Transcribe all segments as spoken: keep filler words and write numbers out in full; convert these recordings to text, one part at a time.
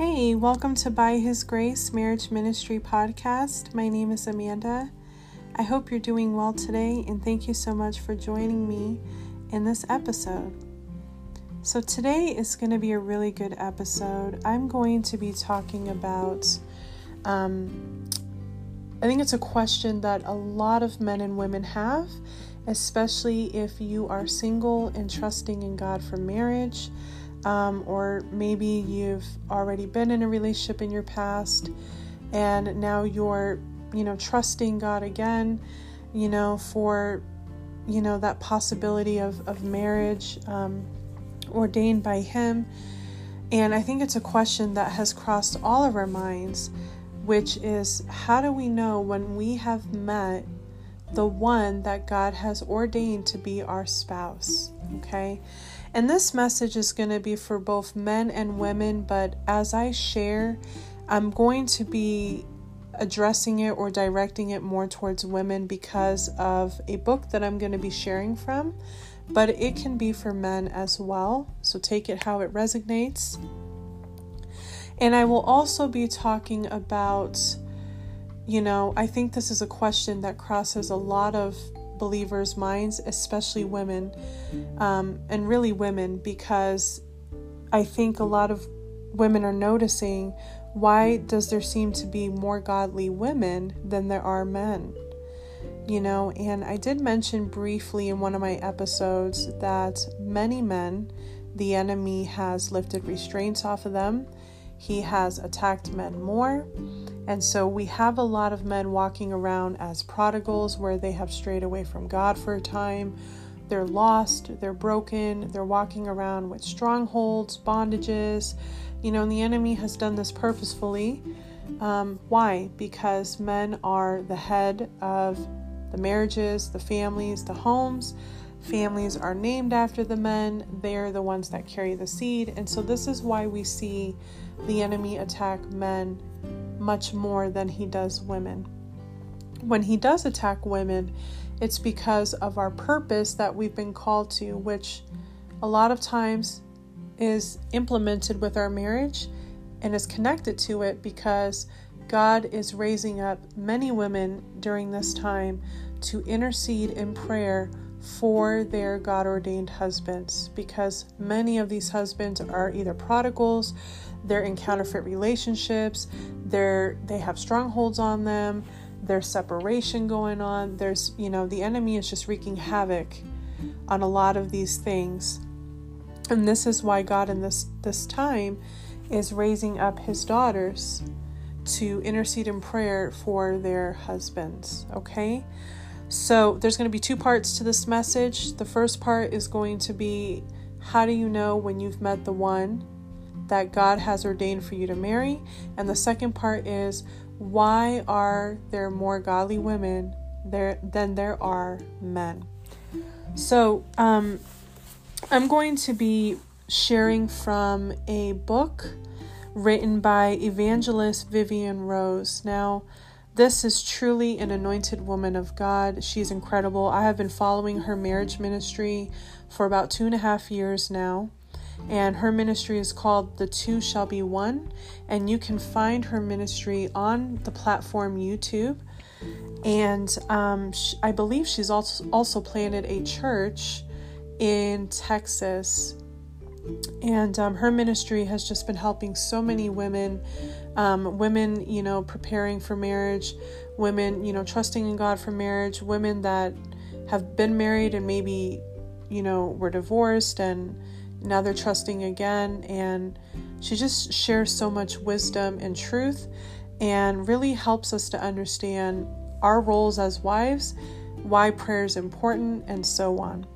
Hey, welcome to By His Grace Marriage Ministry Podcast. My name is Amanda. I hope you're doing well today, and thank you so much for joining me in this episode. So today is going to be a really good episode. I'm going to be talking about, um, I think it's a question that a lot of men and women have, especially if you are single and trusting in God for marriage. Um, or maybe you've already been in a relationship in your past and now you're, you know, trusting God again, you know, for, you know, that possibility of, of marriage um, ordained by Him. And I think it's a question that has crossed all of our minds, which is, how do we know when we have met the one that God has ordained to be our spouse? Okay. And this message is going to be for both men and women, but as I share, I'm going to be addressing it or directing it more towards women because of a book that I'm going to be sharing from, but it can be for men as well. So take it how it resonates. And I will also be talking about, you know, I think this is a question that crosses a lot of believers' minds, especially women, um, and really women, because I think a lot of women are noticing, why does there seem to be more godly women than there are men? You know, and I did mention briefly in one of my episodes that many men, the enemy has lifted restraints off of them. He has attacked men more. And so we have a lot of men walking around as prodigals, where they have strayed away from God for a time. They're lost, they're broken, they're walking around with strongholds, bondages. You know, and the enemy has done this purposefully. Um, why? Because men are the head of the marriages, the families, the homes. Families are named after the men. They're the ones that carry the seed. And so this is why we see the enemy attack men much more than he does women. When he does attack women, it's because of our purpose that we've been called to, which a lot of times is implemented with our marriage and is connected to it, because God is raising up many women during this time to intercede in prayer for their God-ordained husbands, because many of these husbands are either prodigals, they're in counterfeit relationships, they're they have strongholds on them, there's separation going on, there's, you know, the enemy is just wreaking havoc on a lot of these things. And this is why God in this this time is raising up His daughters to intercede in prayer for their husbands. Okay? So there's going to be two parts to this message. The first part is going to be, how do you know when you've met the one that God has ordained for you to marry? And the second part is, why are there more godly women there than there are men? So um, I'm going to be sharing from a book written by evangelist Vivian Rose. Now, this is truly an anointed woman of God. She's incredible. I have been following her marriage ministry for about two and a half years now. And her ministry is called The Two Shall Be One. And you can find her ministry on the platform YouTube. And um, sh- I believe she's also, also planted a church in Texas. And um, her ministry has just been helping so many women, um, women, you know, preparing for marriage, women, you know, trusting in God for marriage, women that have been married and maybe, you know, were divorced and now they're trusting again. And she just shares so much wisdom and truth and really helps us to understand our roles as wives, why prayer is important, and so on.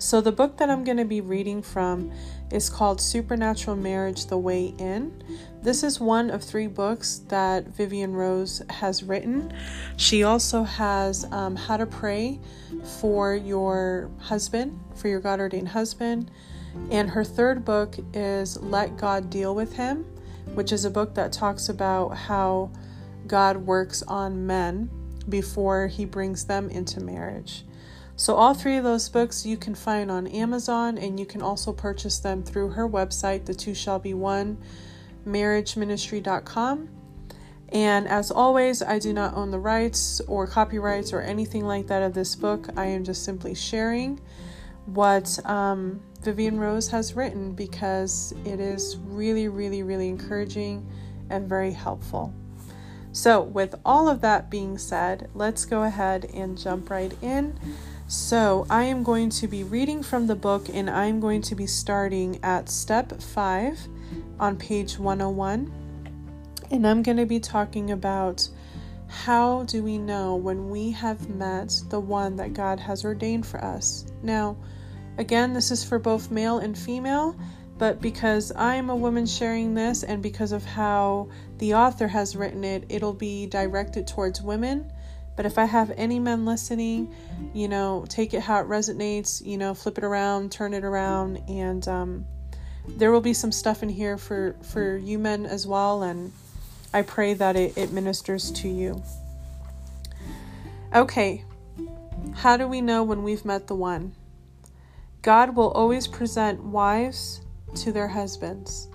So the book that I'm going to be reading from is called Supernatural Marriage, The Way In. This is one of three books that Vivian Rose has written. She also has um, How to Pray for Your Husband, for Your God-Ordained Husband. And her third book is Let God Deal With Him, which is a book that talks about how God works on men before He brings them into marriage. So all three of those books you can find on Amazon, and you can also purchase them through her website, the two shall be one marriage ministry dot com. And as always, I do not own the rights or copyrights or anything like that of this book. I am just simply sharing what um, Vivian Rose has written, because it is really, really, really encouraging and very helpful. So with all of that being said, let's go ahead and jump right in. So I am going to be reading from the book, and I'm going to be starting at step five on page one oh one. And I'm going to be talking about how do we know when we have met the one that God has ordained for us. Now, again, this is for both male and female, but because I'm a woman sharing this and because of how the author has written it, it'll be directed towards women. But if I have any men listening, you know, take it how it resonates, you know, flip it around, turn it around, and um, there will be some stuff in here for, for you men as well, and I pray that it, it ministers to you. Okay, how do we know when we've met the one? God will always present wives to their husbands.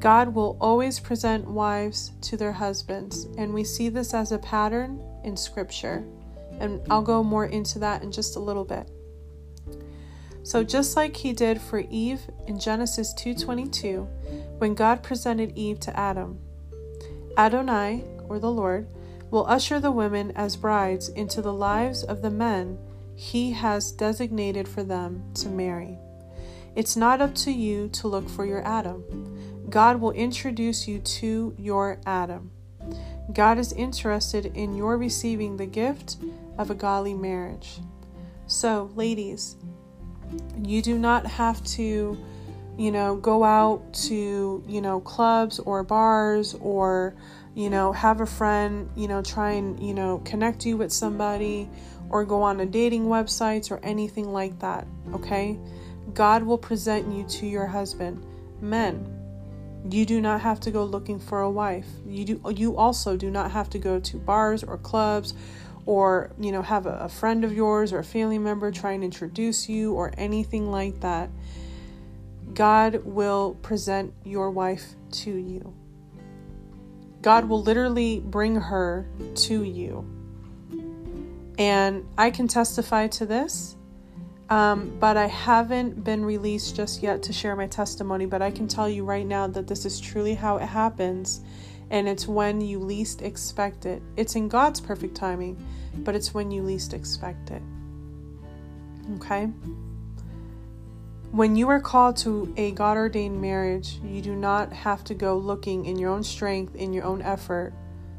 God will always present wives to their husbands, and we see this as a pattern in Scripture, and I'll go more into that in just a little bit. So just like he did for Eve in Genesis two twenty-two, when God presented Eve to Adam, Adonai, or the Lord, will usher the women as brides into the lives of the men he has designated for them to marry. It's not up to you to look for your Adam. God will introduce you to your Adam. God is interested in your receiving the gift of a godly marriage. So, ladies, you do not have to, you know, go out to, you know, clubs or bars, or, you know, have a friend, you know, try and, you know, connect you with somebody, or go on a dating websites or anything like that, okay? God will present you to your husband. Men, you do not have to go looking for a wife. You do. You also do not have to go to bars or clubs, or, you know, have a, a friend of yours or a family member try and introduce you or anything like that. God will present your wife to you. God will literally bring her to you. And I can testify to this. Um, but I haven't been released just yet to share my testimony, but I can tell you right now that this is truly how it happens, and it's when you least expect it. It's in God's perfect timing, but it's when you least expect it. Okay? When you are called to a God-ordained marriage, you do not have to go looking in your own strength, in your own effort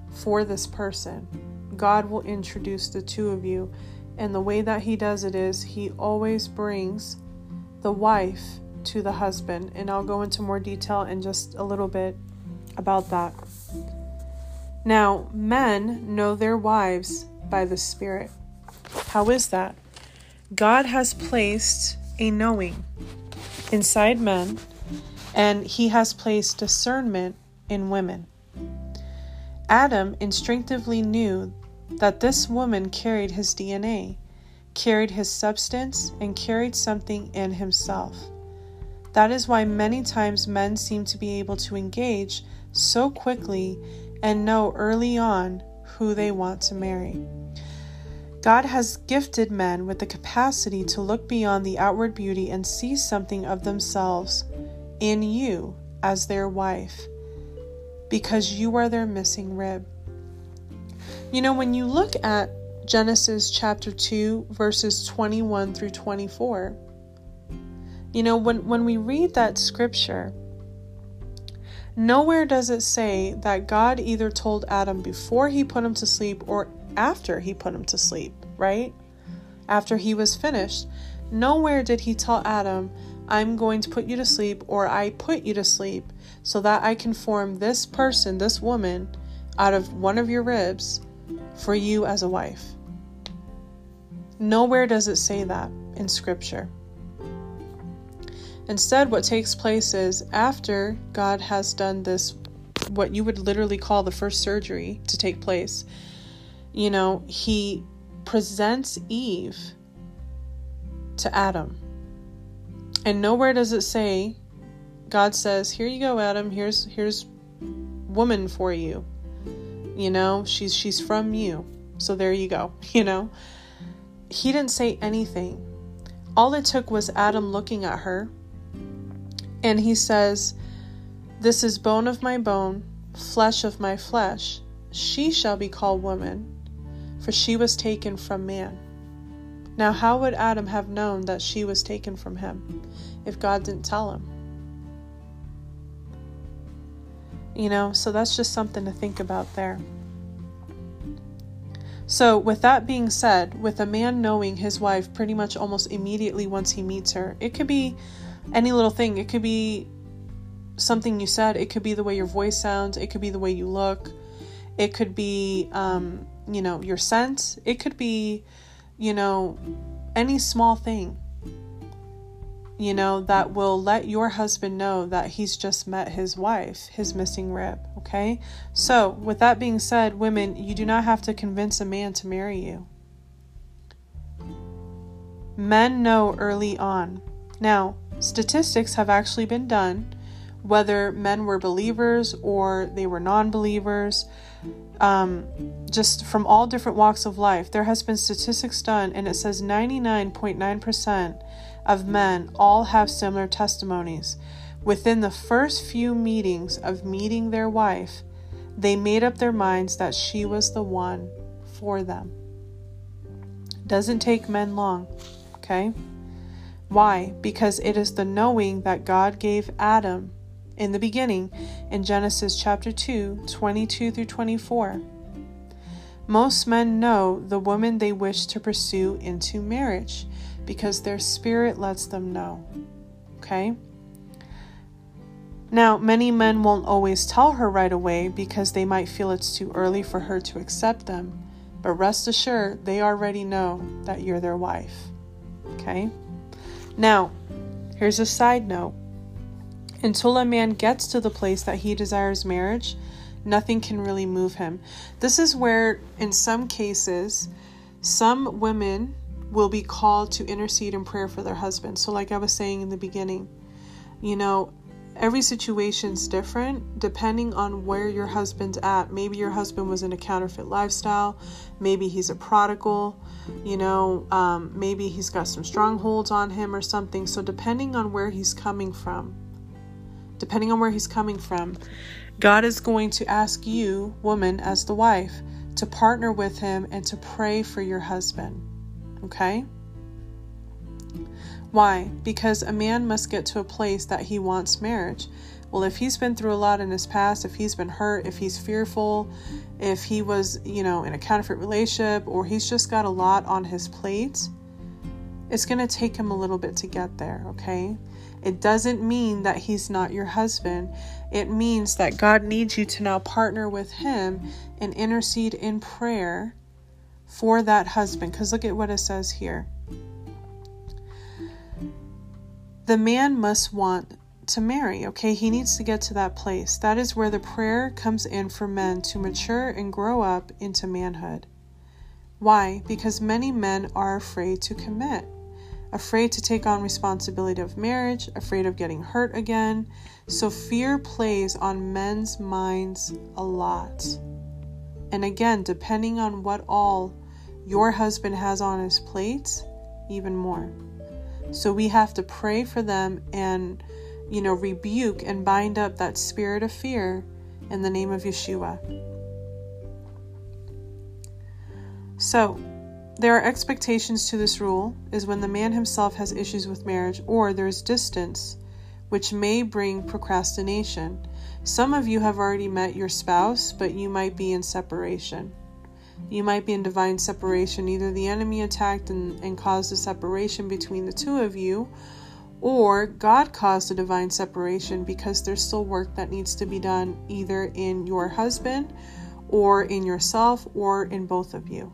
for this person. God will introduce the two of you. And the way that he does it is he always brings the wife to the husband. And I'll go into more detail in just a little bit about that. Now, men know their wives by the Spirit. How is that? God has placed a knowing inside men, and he has placed discernment in women. Adam instinctively knew that this woman carried his D N A, carried his substance, and carried something in himself. That is why many times men seem to be able to engage so quickly and know early on who they want to marry. God has gifted men with the capacity to look beyond the outward beauty and see something of themselves in you as their wife, because you are their missing rib. You know, when you look at Genesis chapter two, verses twenty-one through twenty-four, you know, when, when we read that scripture, nowhere does it say that God either told Adam before he put him to sleep or after he put him to sleep, right? After he was finished. Nowhere did he tell Adam, I'm going to put you to sleep, or I put you to sleep so that I can form this person, this woman, out of one of your ribs for you as a wife. Nowhere does it say that in Scripture. Instead, what takes place is after God has done this, what you would literally call the first surgery to take place, you know, he presents Eve to Adam. And nowhere does it say God says, here you go, Adam, here's here's woman for you. You know, she's she's from you. So there you go, you know. He didn't say anything. All it took was Adam looking at her. And he says, this is bone of my bone, flesh of my flesh. She shall be called woman, for she was taken from man. Now, how would Adam have known that she was taken from him if God didn't tell him? You know, so that's just something to think about there. So with that being said, with a man knowing his wife pretty much almost immediately once he meets her, it could be any little thing. It could be something you said. It could be the way your voice sounds. It could be the way you look. It could be, um, you know, your scent. It could be, you know, any small thing, you know, that will let your husband know that he's just met his wife, his missing rib. Okay. So with that being said, women, you do not have to convince a man to marry you. Men know early on. Now, statistics have actually been done, whether men were believers or they were non-believers, um, just from all different walks of life. There has been statistics done, and it says ninety-nine point nine percent of men all have similar testimonies. Within the first few meetings of meeting their wife, they made up their minds that she was the one for them. Doesn't take men long, okay? Why? Because it is the knowing that God gave Adam in the beginning in Genesis chapter two, twenty-two through twenty-four. Most men know the woman they wish to pursue into marriage because their spirit lets them know. Okay? Now, many men won't always tell her right away because they might feel it's too early for her to accept them. But rest assured, they already know that you're their wife. Okay? Now, here's a side note. Until a man gets to the place that he desires marriage, nothing can really move him. This is where, in some cases, some women will be called to intercede in prayer for their husband. So like I was saying in the beginning, you know, every situation's different depending on where your husband's at. Maybe your husband was in a counterfeit lifestyle. Maybe he's a prodigal, you know, um, maybe he's got some strongholds on him or something. So depending on where he's coming from, depending on where he's coming from, God is going to ask you, woman, as the wife, to partner with him and to pray for your husband. Okay? Why? Because a man must get to a place that he wants marriage. Well, if he's been through a lot in his past, if he's been hurt, if he's fearful, if he was, you know, in a counterfeit relationship, or he's just got a lot on his plate, it's going to take him a little bit to get there, okay? It doesn't mean that he's not your husband. It means that God needs you to now partner with him and intercede in prayer for that husband. Because look at what it says here. The man must want to marry, okay? He needs to get to that place. That is where the prayer comes in for men to mature and grow up into manhood. Why? Because many men are afraid to commit, afraid to take on responsibility of marriage, afraid of getting hurt again. So fear plays on men's minds a lot. And again, depending on what all your husband has on his plate, even more. So we have to pray for them and, you know, rebuke and bind up that spirit of fear in the name of Yeshua. So there are expectations to this rule is when the man himself has issues with marriage or there is distance, which may bring procrastination. Some of you have already met your spouse, but you might be in separation. You might be in divine separation. Either the enemy attacked and, and caused a separation between the two of you, or God caused a divine separation because there's still work that needs to be done either in your husband or in yourself or in both of you.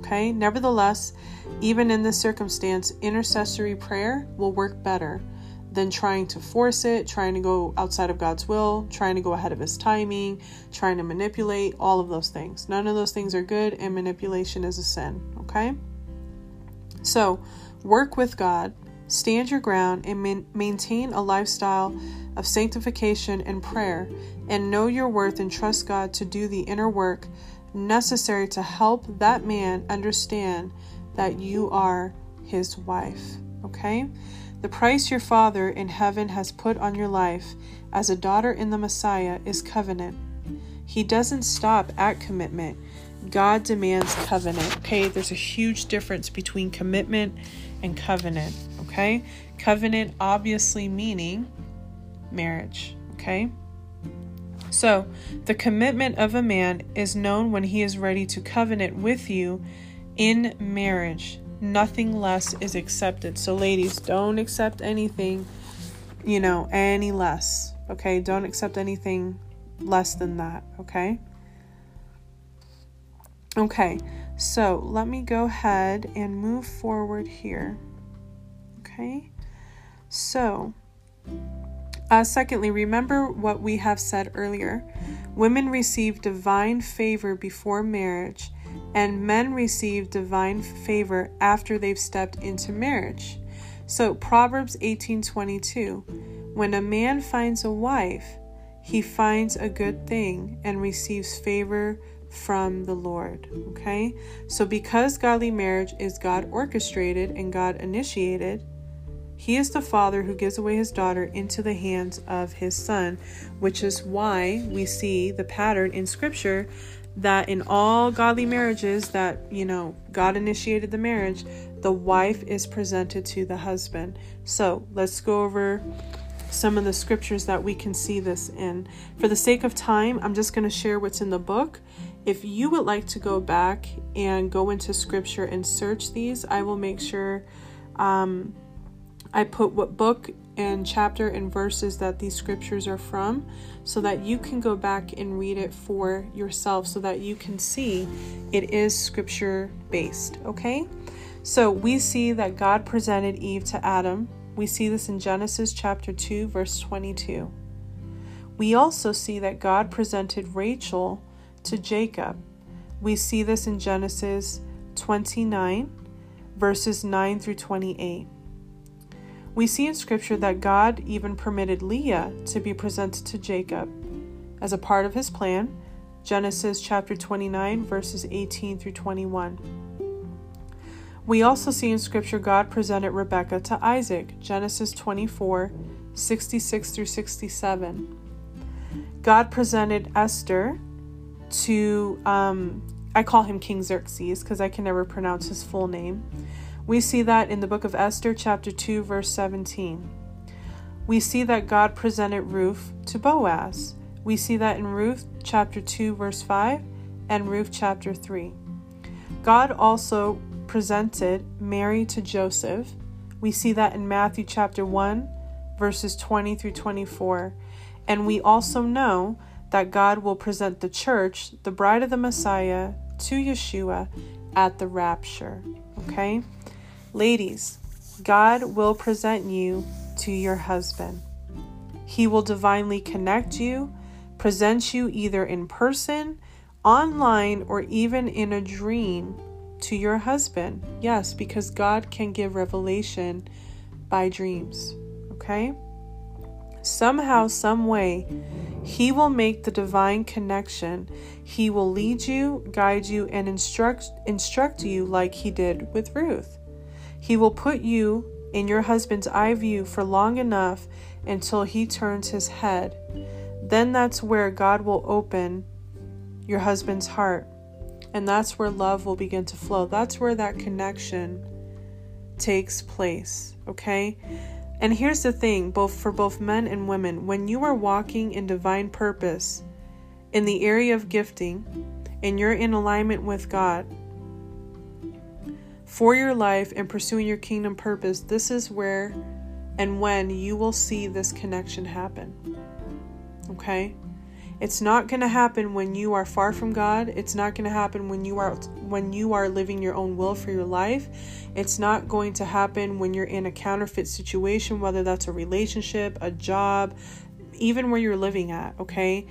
Okay? Nevertheless, even in this circumstance, intercessory prayer will work better than trying to force it, trying to go outside of God's will, trying to go ahead of his timing, trying to manipulate, all of those things. None of those things are good, and manipulation is a sin, okay? So work with God, Stand your ground and man- maintain a lifestyle of sanctification and prayer, and know your worth and trust God to do the inner work necessary to help that man understand that you are his wife. Okay? The price your Father in heaven has put on your life as a daughter in the Messiah is covenant. He doesn't stop at commitment. God demands covenant. Okay? There's a huge difference between commitment and covenant. Okay? Covenant obviously meaning marriage. Okay? So, the commitment of a man is known when he is ready to covenant with you in marriage. Nothing less is accepted. So, ladies, don't accept anything, you know, any less. Okay? Don't accept anything less than that. Okay? Okay. So, let me go ahead and move forward here. Okay? So... Uh, secondly, remember what we have said earlier. Women receive divine favor before marriage, and men receive divine favor after they've stepped into marriage. So Proverbs eighteen twenty-two, when a man finds a wife, he finds a good thing and receives favor from the Lord. Okay? So because godly marriage is God orchestrated and God initiated, He is the Father who gives away his daughter into the hands of his Son, which is why we see the pattern in Scripture that in all godly marriages that, you know, God initiated the marriage, the wife is presented to the husband. So let's go over some of the scriptures that we can see this in. For the sake of time, I'm just going to share what's in the book. If you would like to go back and go into Scripture and search these, I will make sure... Um, I put what book and chapter and verses that these scriptures are from so that you can go back and read it for yourself so that you can see it is scripture based. Okay? So we see that God presented Eve to Adam. We see this in Genesis chapter two, verse twenty-two. We also see that God presented Rachel to Jacob. We see this in Genesis twenty-nine, verses nine through twenty-eight. We see in Scripture that God even permitted Leah to be presented to Jacob as a part of his plan, Genesis chapter twenty-nine, verses eighteen through twenty-one. We also see in Scripture God presented Rebekah to Isaac, Genesis twenty-four, sixty-six through sixty-seven. God presented Esther to, um, I call him King Xerxes because I can never pronounce his full name. We see that in the book of Esther, chapter two, verse seventeen. We see that God presented Ruth to Boaz. We see that in Ruth, chapter two, verse five, and Ruth, chapter three. God also presented Mary to Joseph. We see that in Matthew, chapter one, verses twenty through twenty-four. And we also know that God will present the church, the bride of the Messiah, to Yeshua at the rapture. Okay? Ladies, God will present you to your husband. He will divinely connect you, present you either in person, online, or even in a dream to your husband. Yes, because God can give revelation by dreams. Okay? Somehow, some way, He will make the divine connection. He will lead you, guide you, and instruct instruct you like He did with Ruth. He will put you in your husband's eye view for long enough until he turns his head. Then that's where God will open your husband's heart. And that's where love will begin to flow. That's where that connection takes place. Okay? And here's the thing, both for both men and women, when you are walking in divine purpose, in the area of gifting, and you're in alignment with God, for your life and pursuing your kingdom purpose, this is where and when you will see this connection happen. Okay? It's not going to happen when you are far from God. It's not going to happen when you are when you are living your own will for your life. It's not going to happen when you're in a counterfeit situation, whether that's a relationship, a job, even where you're living at, okay?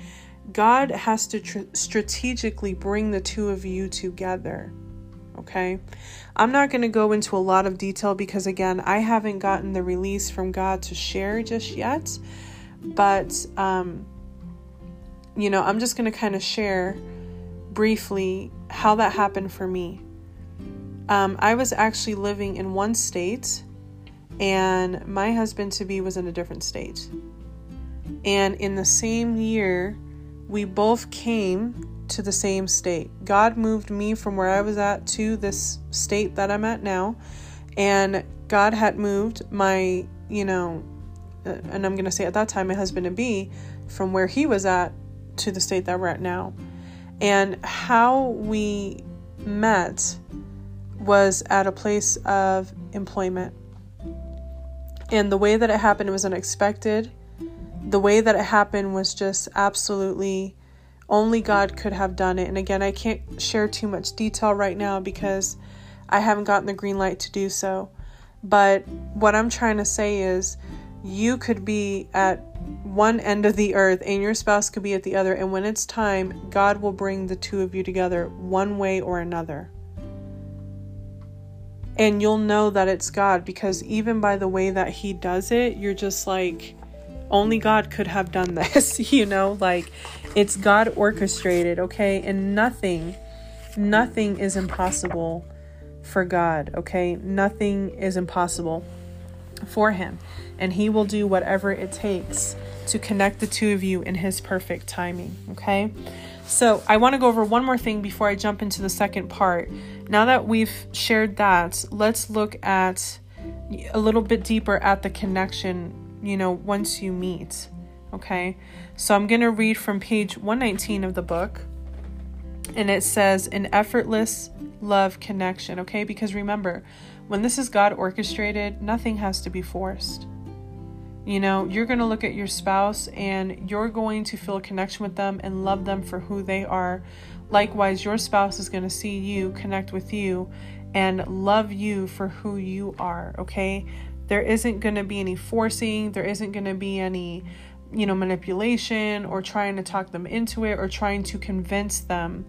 God has to tr- strategically bring the two of you together. okay? I'm not going to go into a lot of detail because, again, I haven't gotten the release from God to share just yet. But, um, you know, I'm just going to kind of share briefly how that happened for me. Um, I was actually living in one state, and my husband-to-be was in a different state. And in the same year, we both came to the same state. God moved me from where I was at to this state that I'm at now. And God had moved my, you know, and I'm going to say at that time, my husband-to-be from where he was at to the state that we're at now. And how we met was at a place of employment. And the way that it happened was unexpected. The way that it happened was just absolutely only God could have done it. And again, I can't share too much detail right now because I haven't gotten the green light to do so. But what I'm trying to say is you could be at one end of the earth and your spouse could be at the other. And when it's time, God will bring the two of you together one way or another. And you'll know that it's God because even by the way that he does it, you're just like, only God could have done this, you know, like it's God orchestrated, okay? And nothing, nothing is impossible for God, okay? Nothing is impossible for him. And he will do whatever it takes to connect the two of you in his perfect timing, okay? So I want to go over one more thing before I jump into the second part. Now that we've shared that, let's look at a little bit deeper at the connection, you know, once you meet, okay? So I'm going to read from page one nineteen of the book, and it says an effortless love connection, okay? Because remember, when this is God orchestrated, nothing has to be forced. You know, you're going to look at your spouse and you're going to feel a connection with them and love them for who they are. Likewise, your spouse is going to see you, connect with you, and love you for who you are, okay? There isn't going to be any forcing. There isn't going to be any, you know, manipulation or trying to talk them into it or trying to convince them,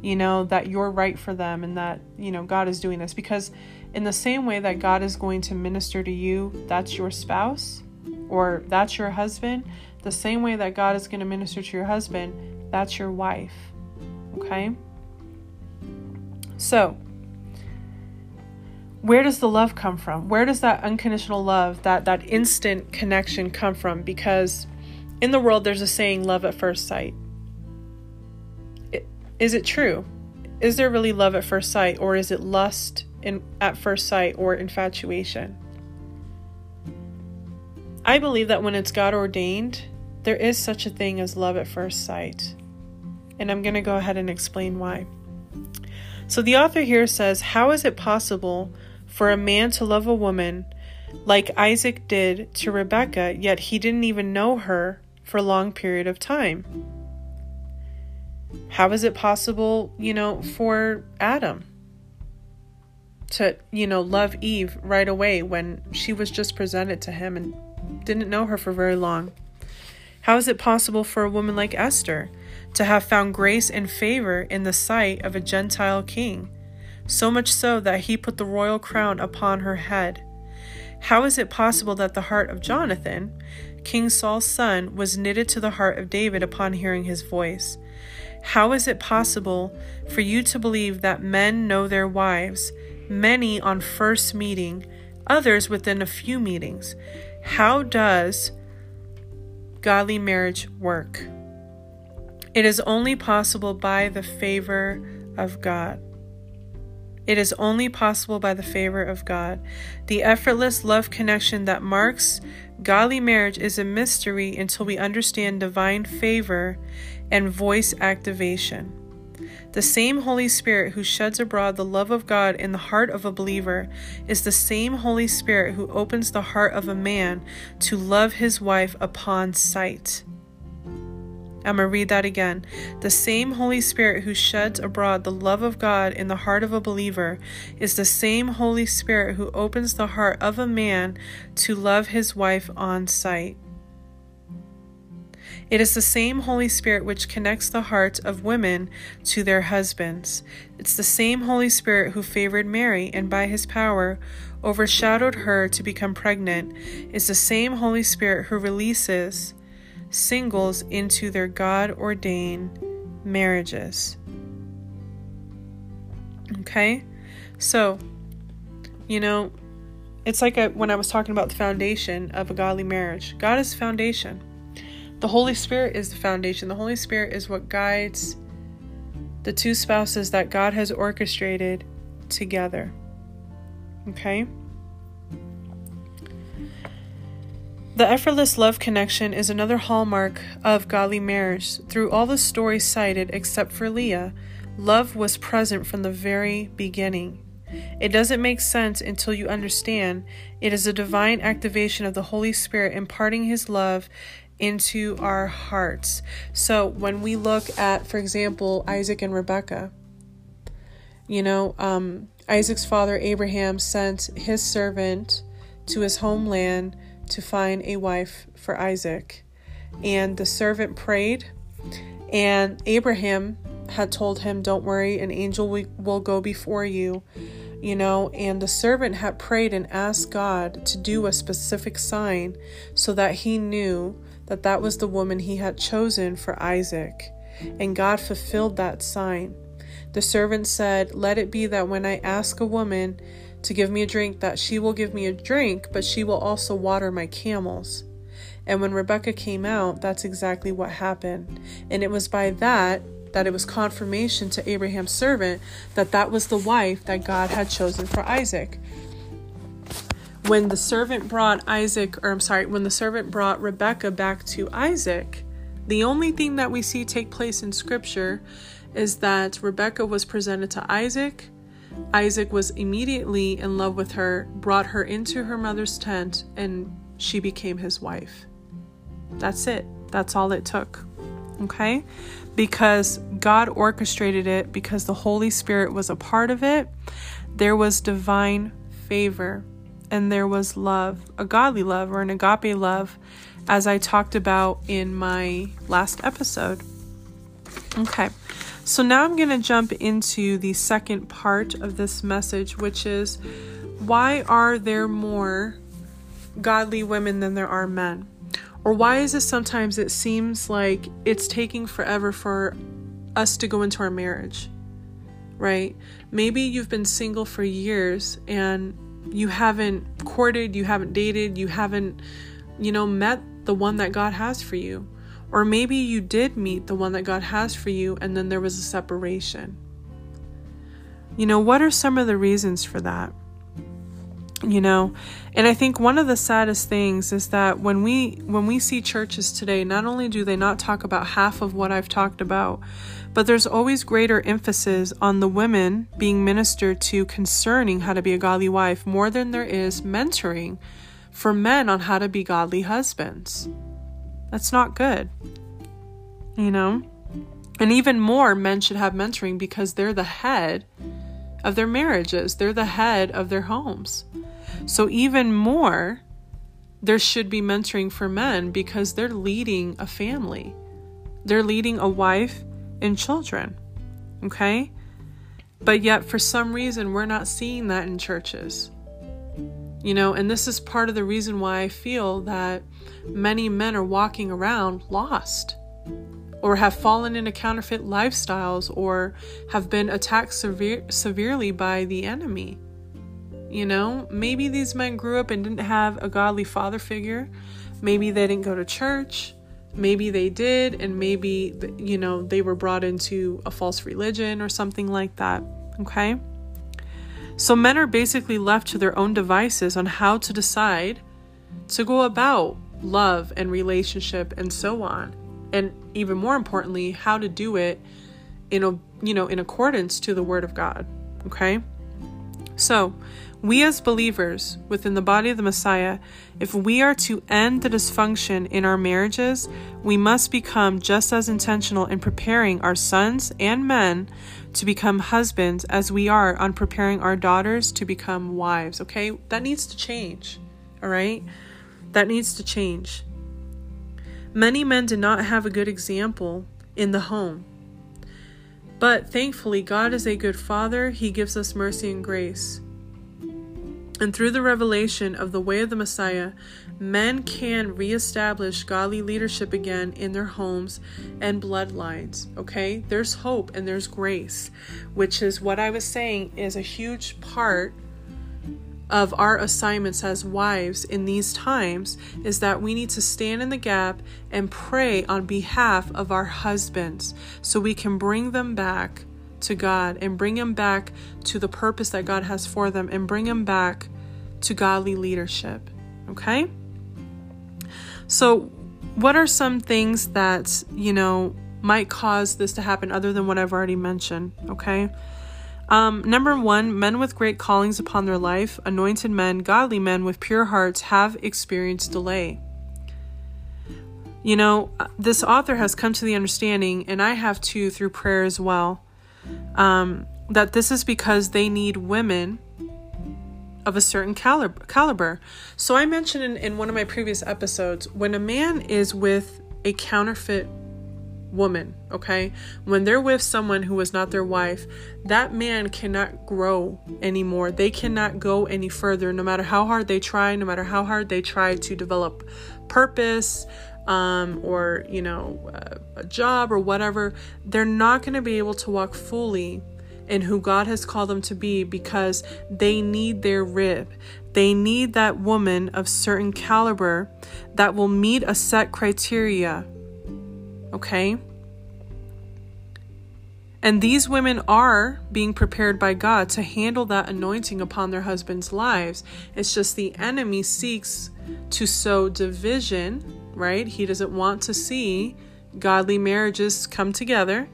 you know, that you're right for them and that, you know, God is doing this. Because in the same way that God is going to minister to you, that's your spouse, or that's your husband, the same way that God is going to minister to your husband, that's your wife. Okay? So, where does the love come from? Where does that unconditional love, that, that instant connection come from? Because in the world, there's a saying, love at first sight. It, is it true? Is there really love at first sight? Or is it lust in, at first sight or infatuation? I believe that when it's God ordained, there is such a thing as love at first sight. And I'm going to go ahead and explain why. So the author here says, how is it possible for a man to love a woman like Isaac did to Rebekah, yet he didn't even know her for a long period of time? How is it possible, you know, for Adam to, you know, love Eve right away when she was just presented to him and didn't know her for very long? How is it possible for a woman like Esther to have found grace and favor in the sight of a Gentile king, so much so that he put the royal crown upon her head? How is it possible that the heart of Jonathan, King Saul's son, was knitted to the heart of David upon hearing his voice? How is it possible for you to believe that men know their wives, many on first meeting, others within a few meetings? How does godly marriage work? It is only possible by the favor of God. It is only possible by the favor of God. The effortless love connection that marks godly marriage is a mystery until we understand divine favor and voice activation. The same Holy Spirit who sheds abroad the love of God in the heart of a believer is the same Holy Spirit who opens the heart of a man to love his wife upon sight. I'm going to read that again. The same Holy Spirit who sheds abroad the love of God in the heart of a believer is the same Holy Spirit who opens the heart of a man to love his wife on sight. It is the same Holy Spirit which connects the hearts of women to their husbands. It's the same Holy Spirit who favored Mary and by his power overshadowed her to become pregnant. It's the same Holy Spirit who releases singles into their God-ordained marriages. Okay? So, you know, it's like a, when I was talking about the foundation of a godly marriage. God is foundation. The Holy Spirit is the foundation. The Holy Spirit is what guides the two spouses that God has orchestrated together. Okay? The effortless love connection is another hallmark of godly marriage. Through all the stories cited, except for Leah, love was present from the very beginning. It doesn't make sense until you understand. It is a divine activation of the Holy Spirit imparting his love into our hearts. So when we look at, for example, Isaac and Rebekah, you know, um, Isaac's father Abraham sent his servant to his homeland to find a wife for Isaac. And the servant prayed, and Abraham had told him, don't worry, an angel will go before you, you know, and the servant had prayed and asked God to do a specific sign so that he knew that that was the woman he had chosen for Isaac, and God fulfilled that sign. The servant said, let it be that when I ask a woman to give me a drink, that she will give me a drink, but she will also water my camels. And when Rebekah came out, that's exactly what happened. And it was by that that it was confirmation to Abraham's servant that that was the wife that God had chosen for Isaac. When the servant brought Isaac, or I'm sorry, when the servant brought Rebekah back to Isaac, the only thing that we see take place in Scripture is that Rebekah was presented to Isaac. Isaac was immediately in love with her, brought her into her mother's tent, and she became his wife. That's it. That's all it took. Okay? Because God orchestrated it, because the Holy Spirit was a part of it, there was divine favor and there was love, a godly love or an agape love, as I talked about in my last episode. Okay, so now I'm going to jump into the second part of this message, which is, why are there more godly women than there are men? Or why is it sometimes it seems like it's taking forever for us to go into our marriage, right? Maybe you've been single for years and you haven't courted, you haven't dated, you haven't, you know, met the one that God has for you. Or maybe you did meet the one that God has for you and then there was a separation. You know, what are some of the reasons for that? You know, and I think one of the saddest things is that when we when we see churches today, not only do they not talk about half of what I've talked about, but there's always greater emphasis on the women being ministered to concerning how to be a godly wife more than there is mentoring for men on how to be godly husbands. That's not good, you know, and even more, men should have mentoring because they're the head of their marriages. They're the head of their homes. So even more, there should be mentoring for men because they're leading a family. They're leading a wife and children. Okay? But yet for some reason, we're not seeing that in churches. You know, and this is part of the reason why I feel that many men are walking around lost, or have fallen into counterfeit lifestyles, or have been attacked severe, severely by the enemy. You know, maybe these men grew up and didn't have a godly father figure. Maybe they didn't go to church. Maybe they did, and maybe, you know, they were brought into a false religion or something like that. Okay? So men are basically left to their own devices on how to decide to go about love and relationship and so on. And even more importantly, how to do it in a, you know, in accordance to the Word of God. Okay? So, we as believers within the body of the Messiah, if we are to end the dysfunction in our marriages, we must become just as intentional in preparing our sons and men to become husbands as we are on preparing our daughters to become wives. Okay? That needs to change. All right? That needs to change. Many men did not have a good example in the home. But thankfully, God is a good Father. He gives us mercy and grace. And through the revelation of the way of the Messiah, men can reestablish godly leadership again in their homes and bloodlines. Okay? There's hope and there's grace, which is what I was saying is a huge part of our assignments as wives in these times, is that we need to stand in the gap and pray on behalf of our husbands so we can bring them back to God and bring them back to the purpose that God has for them and bring them back to godly leadership. Okay? So what are some things that, you know, might cause this to happen other than what I've already mentioned? Okay? Um, number one, men with great callings upon their life, anointed men, godly men with pure hearts have experienced delay. You know, this author has come to the understanding, and I have too through prayer as well, um, that this is because they need women of a certain caliber. So I mentioned in, in one of my previous episodes, when a man is with a counterfeit woman, okay, when they're with someone who is not their wife, that man cannot grow anymore. They cannot go any further, no matter how hard they try, no matter how hard they try to develop purpose, um, or, you know, a, a job or whatever. They're not going to be able to walk fully in who God has called them to be, because they need their rib. They need that woman of certain caliber that will meet a set criteria. Okay? And these women are being prepared by God to handle that anointing upon their husbands' lives. It's just the enemy seeks to sow division, right? He doesn't want to see godly marriages come together.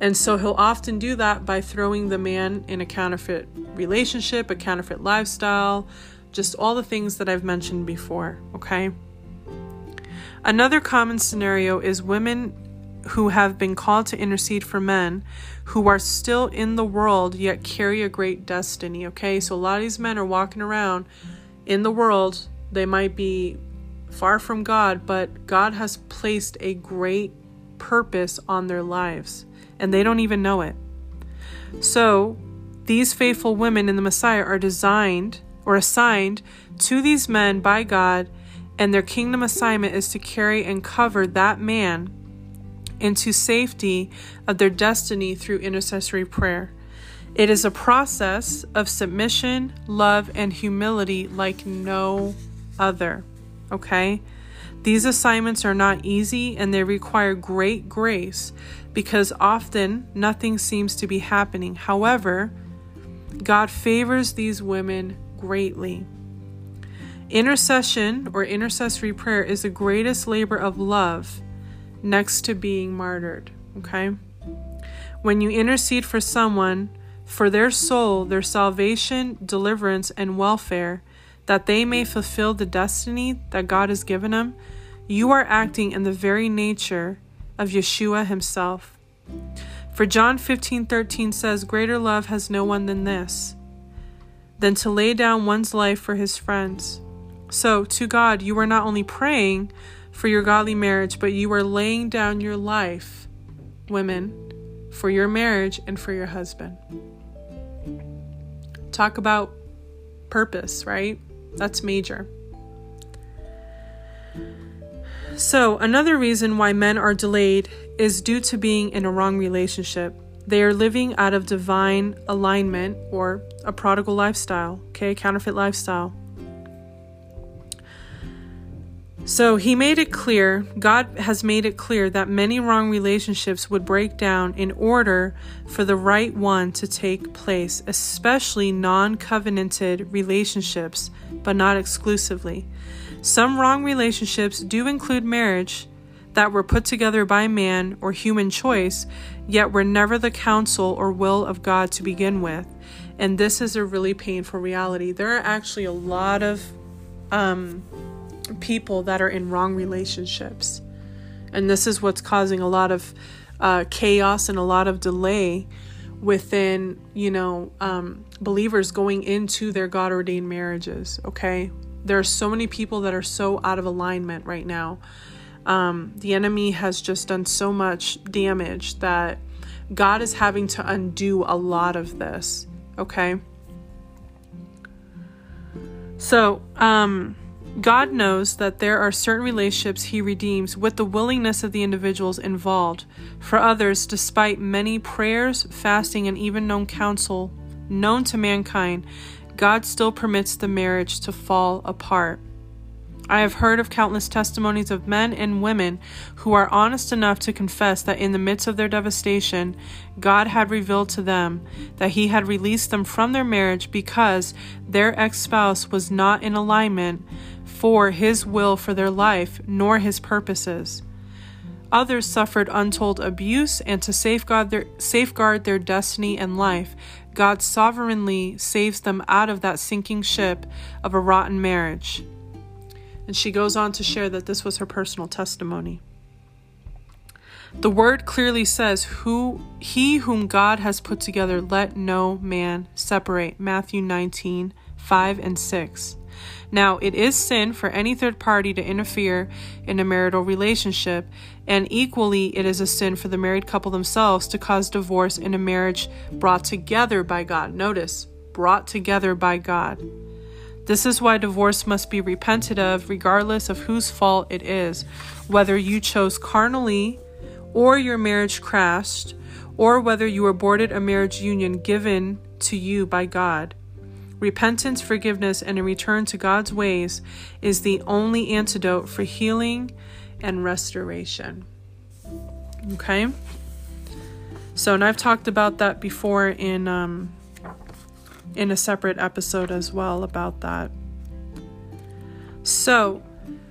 And so he'll often do that by throwing the man in a counterfeit relationship, a counterfeit lifestyle, just all the things that I've mentioned before, okay? Another common scenario is women who have been called to intercede for men who are still in the world yet carry a great destiny, okay? So a lot of these men are walking around in the world. They might be far from God, but God has placed a great purpose on their lives, and they don't even know it. So these faithful women in the Messiah are designed or assigned to these men by God, and their kingdom assignment is to carry and cover that man into safety of their destiny through intercessory prayer. It is a process of submission, love, and humility like no other, okay? These assignments are not easy, and they require great grace, because often nothing seems to be happening. However, God favors these women greatly. Intercession or intercessory prayer is the greatest labor of love next to being martyred, okay? When you intercede for someone, for their soul, their salvation, deliverance, and welfare, that they may fulfill the destiny that God has given them, you are acting in the very nature of Yeshua himself. For John fifteen thirteen says, "Greater love has no one than this, than to lay down one's life for his friends." So to God, you are not only praying for your godly marriage, but you are laying down your life, women, for your marriage and for your husband. Talk about purpose, right? That's major. So another reason why men are delayed is due to being in a wrong relationship. They are living out of divine alignment or a prodigal lifestyle, okay, counterfeit lifestyle. So he made it clear, God has made it clear that many wrong relationships would break down in order for the right one to take place, especially non-covenanted relationships, but not exclusively. Some wrong relationships do include marriage that were put together by man or human choice, yet were never the counsel or will of God to begin with. And this is a really painful reality. There are actually a lot of um, people that are in wrong relationships. And this is what's causing a lot of uh, chaos and a lot of delay within, you know, um, believers going into their God-ordained marriages, okay? There are so many people that are so out of alignment right now. Um, the enemy has just done so much damage that God is having to undo a lot of this. Okay. So, um, God knows that there are certain relationships he redeems with the willingness of the individuals involved. For others, despite many prayers, fasting, and even known counsel known to mankind, God still permits the marriage to fall apart. I have heard of countless testimonies of men and women who are honest enough to confess that in the midst of their devastation, God had revealed to them that he had released them from their marriage because their ex-spouse was not in alignment for his will for their life, nor his purposes. Others suffered untold abuse, and to safeguard their, safeguard their destiny and life, God sovereignly saves them out of that sinking ship of a rotten marriage. And she goes on to share that this was her personal testimony. The word clearly says, "Who he whom God has put together, let no man separate." Matthew nineteen, five and six. Now, it is sin for any third party to interfere in a marital relationship, and equally it is a sin for the married couple themselves to cause divorce in a marriage brought together by God. Notice, brought together by God. This is why divorce must be repented of, regardless of whose fault it is, whether you chose carnally or your marriage crashed, or whether you aborted a marriage union given to you by God. Repentance, forgiveness, and a return to God's ways is the only antidote for healing and restoration. Okay? So, and I've talked about that before in... um. in a separate episode as well about that. So,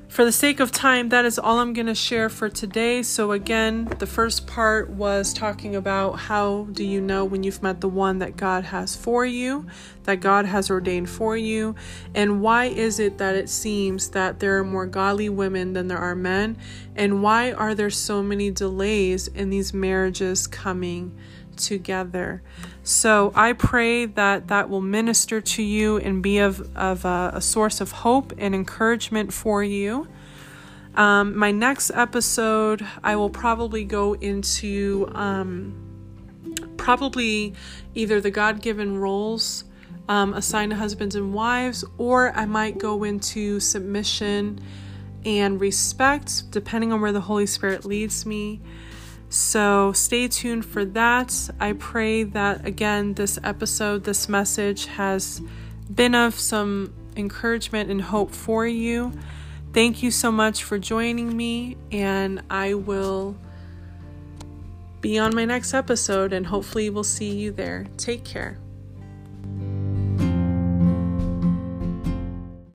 for the sake of time, that is all I'm going to share for today. So again, the first part was talking about how do you know when you've met the one that God has for you, that God has ordained for you, and why is it that it seems that there are more godly women than there are men, and why are there so many delays in these marriages coming together. So I pray that that will minister to you and be of, of a, a source of hope and encouragement for you. Um, my next episode, I will probably go into um, probably either the God-given roles um, assigned to husbands and wives, or I might go into submission and respect, depending on where the Holy Spirit leads me. So stay tuned for that. I pray that, again, this episode, this message has been of some encouragement and hope for you. Thank you so much for joining me, and I will be on my next episode, and hopefully we'll see you there. Take care.